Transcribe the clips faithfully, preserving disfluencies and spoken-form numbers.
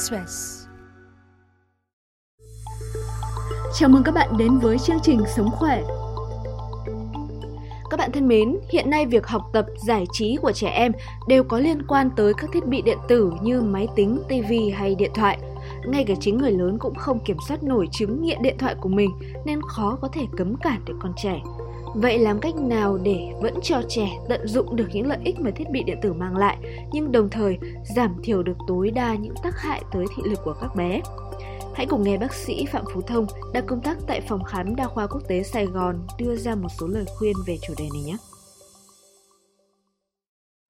VnExpress. Chào mừng các bạn đến với chương trình Sống Khỏe. Các bạn thân mến, hiện nay việc học tập, giải trí của trẻ em đều có liên quan tới các thiết bị điện tử như máy tính, tivi hay điện thoại. Ngay cả chính người lớn cũng không kiểm soát nổi chứng nghiện điện thoại của mình nên khó có thể cấm cản được con trẻ. Vậy làm cách nào để vẫn cho trẻ tận dụng được những lợi ích mà thiết bị điện tử mang lại, nhưng đồng thời giảm thiểu được tối đa những tác hại tới thị lực của các bé? Hãy cùng nghe bác sĩ Phạm Phú Thông, đang công tác tại Phòng khám Đa khoa Quốc tế Sài Gòn, đưa ra một số lời khuyên về chủ đề này nhé.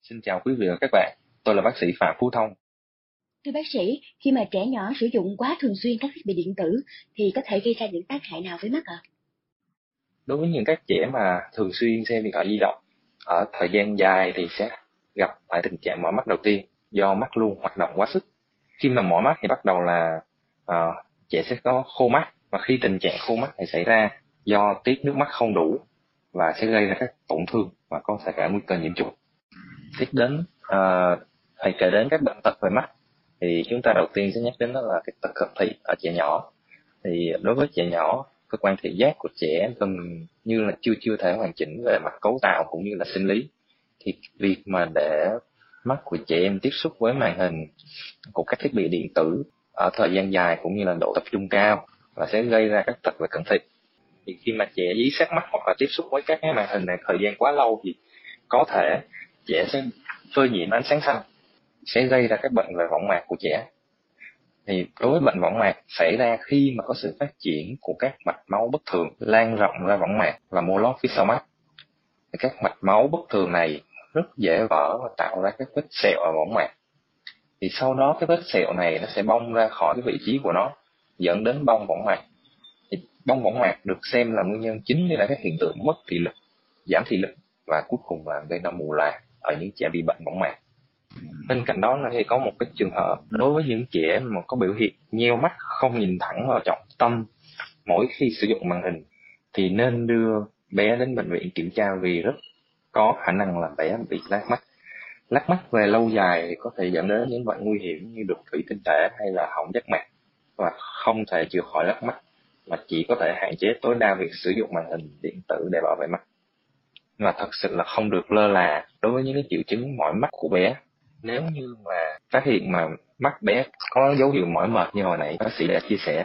Xin chào quý vị và các bạn, tôi là bác sĩ Phạm Phú Thông. Thưa bác sĩ, khi mà trẻ nhỏ sử dụng quá thường xuyên các thiết bị điện tử thì có thể gây ra những tác hại nào với mắt ạ? À? Đối với những các trẻ mà thường xuyên xem điện thoại di động ở thời gian dài thì sẽ gặp phải tình trạng mỏi mắt đầu tiên do mắt luôn hoạt động quá sức. Khi mà mỏi mắt thì bắt đầu là uh, trẻ sẽ có khô mắt, và khi tình trạng khô mắt này xảy ra do tiết nước mắt không đủ và sẽ gây ra các tổn thương và có xảy ra nguy cơ nhiễm trùng. Tiếp đến phải uh, kể đến các bệnh tật về mắt thì chúng ta đầu tiên sẽ nhắc đến đó là cái tật cận thị ở trẻ nhỏ. Thì đối với trẻ nhỏ, cơ quan thị giác của trẻ gần như là chưa chưa thể hoàn chỉnh về mặt cấu tạo cũng như là sinh lý, thì việc mà để mắt của trẻ em tiếp xúc với màn hình của các thiết bị điện tử ở thời gian dài cũng như là độ tập trung cao là sẽ gây ra các tật về cận thị. Thì khi mà trẻ dí sát mắt hoặc là tiếp xúc với các cái màn hình này thời gian quá lâu thì có thể trẻ sẽ phơi nhiễm ánh sáng xanh, sẽ gây ra các bệnh về võng mạc của trẻ. Thì đối với bệnh võng mạc xảy ra khi mà có sự phát triển của các mạch máu bất thường lan rộng ra võng mạc và mô lót phía sau mắt. Thì các mạch máu bất thường này rất dễ vỡ và tạo ra các vết sẹo ở võng mạc. Thì sau đó cái vết sẹo này nó sẽ bong ra khỏi cái vị trí của nó, dẫn đến bong võng mạc. Thì bong võng mạc được xem là nguyên nhân chính để là các hiện tượng mất thị lực, giảm thị lực và cuối cùng là gây ra mù loà ở những trẻ bị bệnh võng mạc. Bên cạnh đó là thì có một cái trường hợp đối với những trẻ mà có biểu hiện nheo mắt, không nhìn thẳng vào trọng tâm mỗi khi sử dụng màn hình thì nên đưa bé đến bệnh viện kiểm tra, vì rất có khả năng là bé bị lác mắt. Lác mắt về lâu dài thì có thể dẫn đến những bệnh nguy hiểm như đục thủy tinh thể hay là hỏng giác mạc, và không thể chữa khỏi lác mắt mà chỉ có thể hạn chế tối đa việc sử dụng màn hình điện tử để bảo vệ mắt. Và thật sự là không được lơ là đối với những cái triệu chứng mỏi mắt của bé. Nếu như mà phát hiện mà mắt bé có dấu hiệu mỏi mệt như hồi nãy bác sĩ đã chia sẻ,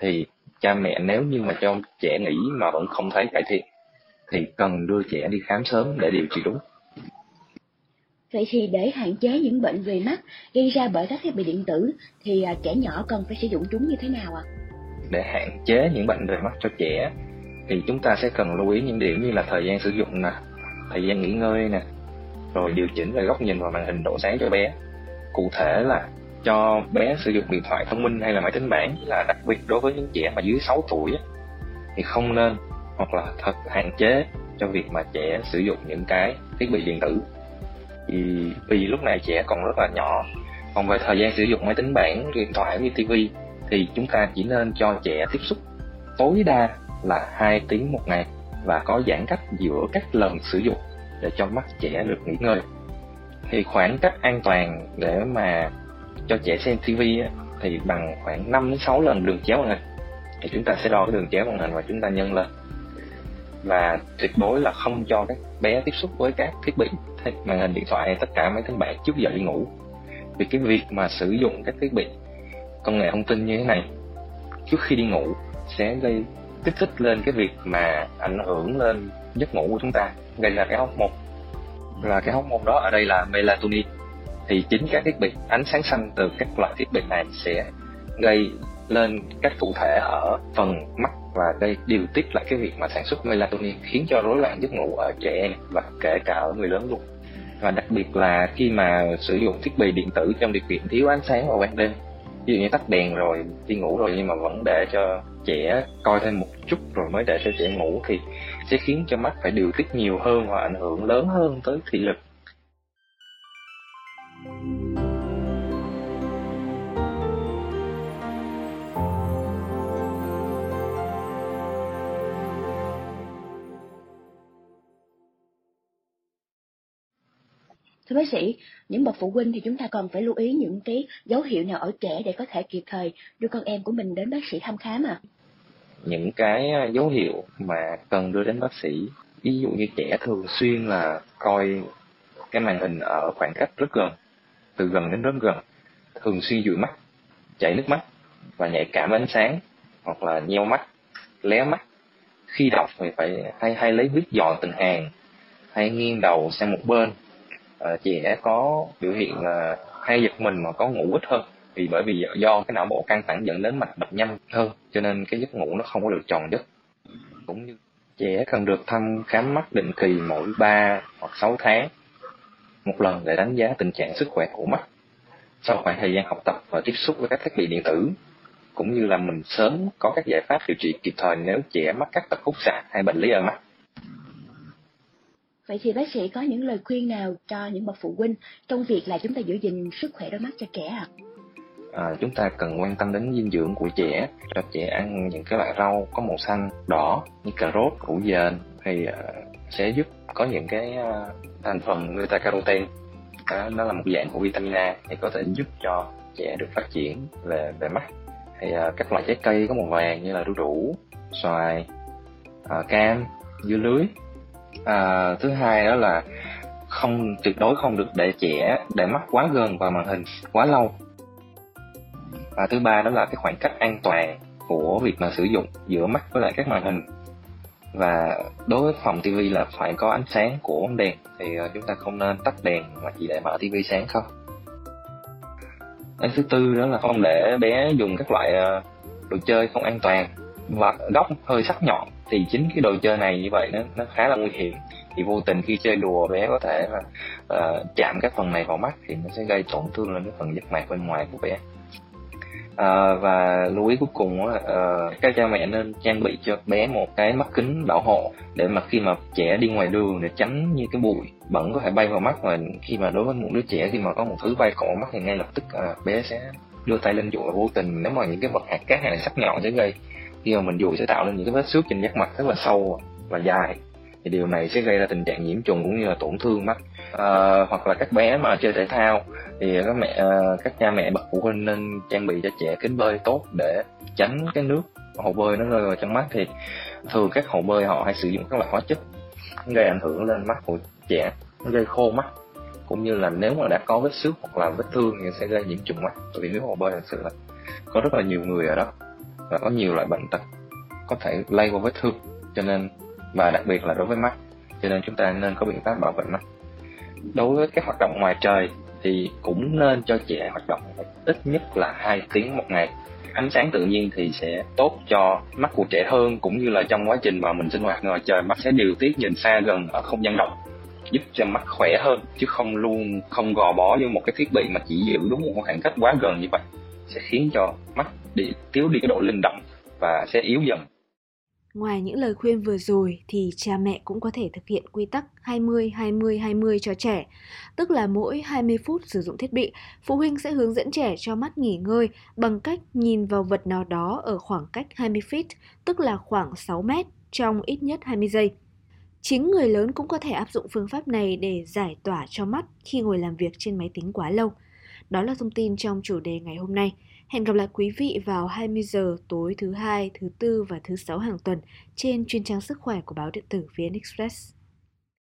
thì cha mẹ nếu như mà cho trẻ nghỉ mà vẫn không thấy cải thiện thì cần đưa trẻ đi khám sớm để điều trị đúng. Vậy thì để hạn chế những bệnh về mắt gây ra bởi các thiết bị điện tử thì trẻ nhỏ cần phải sử dụng chúng như thế nào ạ? À? Để hạn chế những bệnh về mắt cho trẻ thì chúng ta sẽ cần lưu ý những điểm như là thời gian sử dụng nè, thời gian nghỉ ngơi nè, rồi điều chỉnh về góc nhìn và màn hình, độ sáng cho bé. Cụ thể là cho bé sử dụng điện thoại thông minh hay là máy tính bảng, là đặc biệt đối với những trẻ mà dưới sáu tuổi thì không nên, hoặc là thật hạn chế cho việc mà trẻ sử dụng những cái thiết bị điện tử, thì vì lúc này trẻ còn rất là nhỏ. Còn về thời gian sử dụng máy tính bảng, điện thoại với tivi thì chúng ta chỉ nên cho trẻ tiếp xúc tối đa là hai tiếng một ngày và có giãn cách giữa các lần sử dụng để cho mắt trẻ được nghỉ ngơi. Thì khoảng cách an toàn để mà cho trẻ xem tivi thì bằng khoảng năm đến sáu lần đường chéo màn hình. Thì chúng ta sẽ đo cái đường chéo màn hình và chúng ta nhân lên. Và tuyệt đối là không cho các bé tiếp xúc với các thiết bị màn hình, điện thoại hay tất cả máy tính bảng trước giờ đi ngủ. Vì cái việc mà sử dụng các thiết bị công nghệ thông tin như thế này trước khi đi ngủ sẽ gây kích thích lên cái việc mà ảnh hưởng lên giấc ngủ của chúng ta, gây ra cái hóc môn, và cái hóc môn đó ở đây là melatonin. Thì chính các thiết bị, ánh sáng xanh từ các loại thiết bị này sẽ gây lên các thụ thể ở phần mắt và gây điều tiết lại cái việc mà sản xuất melatonin, khiến cho rối loạn giấc ngủ ở trẻ em và kể cả ở người lớn luôn. Và đặc biệt là khi mà sử dụng thiết bị điện tử trong điều kiện thiếu ánh sáng vào ban đêm, ví dụ như tắt đèn rồi đi ngủ rồi nhưng mà vẫn để cho trẻ coi thêm một chút rồi mới để cho trẻ ngủ thì sẽ khiến cho mắt phải điều tiết nhiều hơn và ảnh hưởng lớn hơn tới thị lực. Thưa bác sĩ, những bậc phụ huynh thì chúng ta còn phải lưu ý những cái dấu hiệu nào ở trẻ để có thể kịp thời đưa con em của mình đến bác sĩ thăm khám ạ? À? Những cái dấu hiệu mà cần đưa đến bác sĩ, ví dụ như trẻ thường xuyên là coi cái màn hình ở khoảng cách rất gần, từ gần đến rất gần, thường xuyên dụi mắt, chảy nước mắt và nhạy cảm ánh sáng, hoặc là nheo mắt, lé mắt. Khi đọc thì phải hay hay lấy viết dọn từng hàng, hay nghiêng đầu sang một bên. À, trẻ có biểu hiện là hay giật mình mà có ngủ ít hơn, vì bởi vì do cái não bộ căng thẳng dẫn đến mạch đập nhanh hơn, cho nên cái giấc ngủ nó không có được tròn giấc. Cũng như trẻ cần được thăm khám mắt định kỳ mỗi ba hoặc sáu tháng một lần để đánh giá tình trạng sức khỏe của mắt sau khoảng thời gian học tập và tiếp xúc với các thiết bị điện tử, cũng như là mình sớm có các giải pháp điều trị kịp thời nếu trẻ mắc các tật khúc xạ hay bệnh lý ở mắt. Vậy thì bác sĩ có những lời khuyên nào cho những bậc phụ huynh trong việc là chúng ta giữ gìn sức khỏe đôi mắt cho trẻ ạ? À? À, chúng ta cần quan tâm đến dinh dưỡng của trẻ, cho trẻ ăn những cái loại rau có màu xanh, đỏ như cà rốt, củ dền thì uh, sẽ giúp có những cái uh, thành phần beta carotene, đó, đó là một dạng của vitamin A thì có thể giúp cho trẻ được phát triển về về mắt. Thì uh, các loại trái cây có màu vàng như là đu đủ, xoài, uh, cam, dưa lưới. À, thứ hai đó là không tuyệt đối không được để trẻ để mắt quá gần vào màn hình quá lâu. Và thứ ba đó là cái khoảng cách an toàn của việc mà sử dụng giữa mắt với lại các màn hình. Và đối với phòng tivi là phải có ánh sáng của bóng đèn, thì chúng ta không nên tắt đèn mà chỉ để mở tivi sáng không. Cái thứ tư đó là không để bé dùng các loại đồ chơi không an toàn và góc hơi sắc nhọn, thì chính cái đồ chơi này như vậy nó, nó khá là nguy hiểm, thì vô tình khi chơi đùa bé có thể là uh, chạm các phần này vào mắt thì nó sẽ gây tổn thương lên cái phần giác mạc bên ngoài của bé. Uh, và lưu ý cuối cùng uh, các cha mẹ nên trang bị cho bé một cái mắt kính bảo hộ để mà khi mà trẻ đi ngoài đường để tránh như cái bụi bẩn có thể bay vào mắt, và khi mà đối với một đứa trẻ khi mà có một thứ bay cọ mắt thì ngay lập tức uh, bé sẽ đưa tay lên dụi, vô tình nếu mà những cái vật hạt cát này sắc nhọn sẽ gây, khi mà mình dụi sẽ tạo nên những cái vết xước trên giác mặt rất là sâu và dài, thì điều này sẽ gây ra tình trạng nhiễm trùng cũng như là tổn thương mắt. À, hoặc là các bé mà chơi thể thao thì các mẹ các cha mẹ bậc phụ huynh nên trang bị cho trẻ kính bơi tốt để tránh cái nước hồ bơi nó rơi vào trong mắt, thì thường các hồ bơi họ hay sử dụng các loại hóa chất gây ảnh hưởng lên mắt của trẻ, gây khô mắt, cũng như là nếu mà đã có vết xước hoặc là vết thương thì sẽ gây nhiễm trùng mắt, vì nước hồ bơi thật sự là có rất là nhiều người ở đó và có nhiều loại bệnh tật có thể lây qua vết thương, cho nên và đặc biệt là đối với mắt, cho nên chúng ta nên có biện pháp bảo vệ mắt. Đối với các hoạt động ngoài trời thì cũng nên cho trẻ hoạt động ít nhất là hai tiếng một ngày. Ánh sáng tự nhiên thì sẽ tốt cho mắt của trẻ hơn, cũng như là trong quá trình mà mình sinh hoạt ngoài trời mắt sẽ điều tiết nhìn xa gần ở không gian rộng, giúp cho mắt khỏe hơn, chứ không luôn không gò bó như một cái thiết bị mà chỉ giữ đúng một khoảng cách quá gần như vậy sẽ khiến cho mắt đi thiếu đi cái độ linh động và sẽ yếu dần. Ngoài những lời khuyên vừa rồi thì cha mẹ cũng có thể thực hiện quy tắc hai mươi hai mươi hai mươi cho trẻ, tức là mỗi hai mươi phút sử dụng thiết bị, phụ huynh sẽ hướng dẫn trẻ cho mắt nghỉ ngơi bằng cách nhìn vào vật nào đó ở khoảng cách hai mươi feet, tức là khoảng sáu mét trong ít nhất hai mươi giây. Chính người lớn cũng có thể áp dụng phương pháp này để giải tỏa cho mắt khi ngồi làm việc trên máy tính quá lâu. Đó là thông tin trong chủ đề ngày hôm nay. Hẹn gặp lại quý vị vào hai mươi giờ tối thứ Hai, thứ Tư và thứ Sáu hàng tuần trên chuyên trang sức khỏe của báo điện tử VnExpress.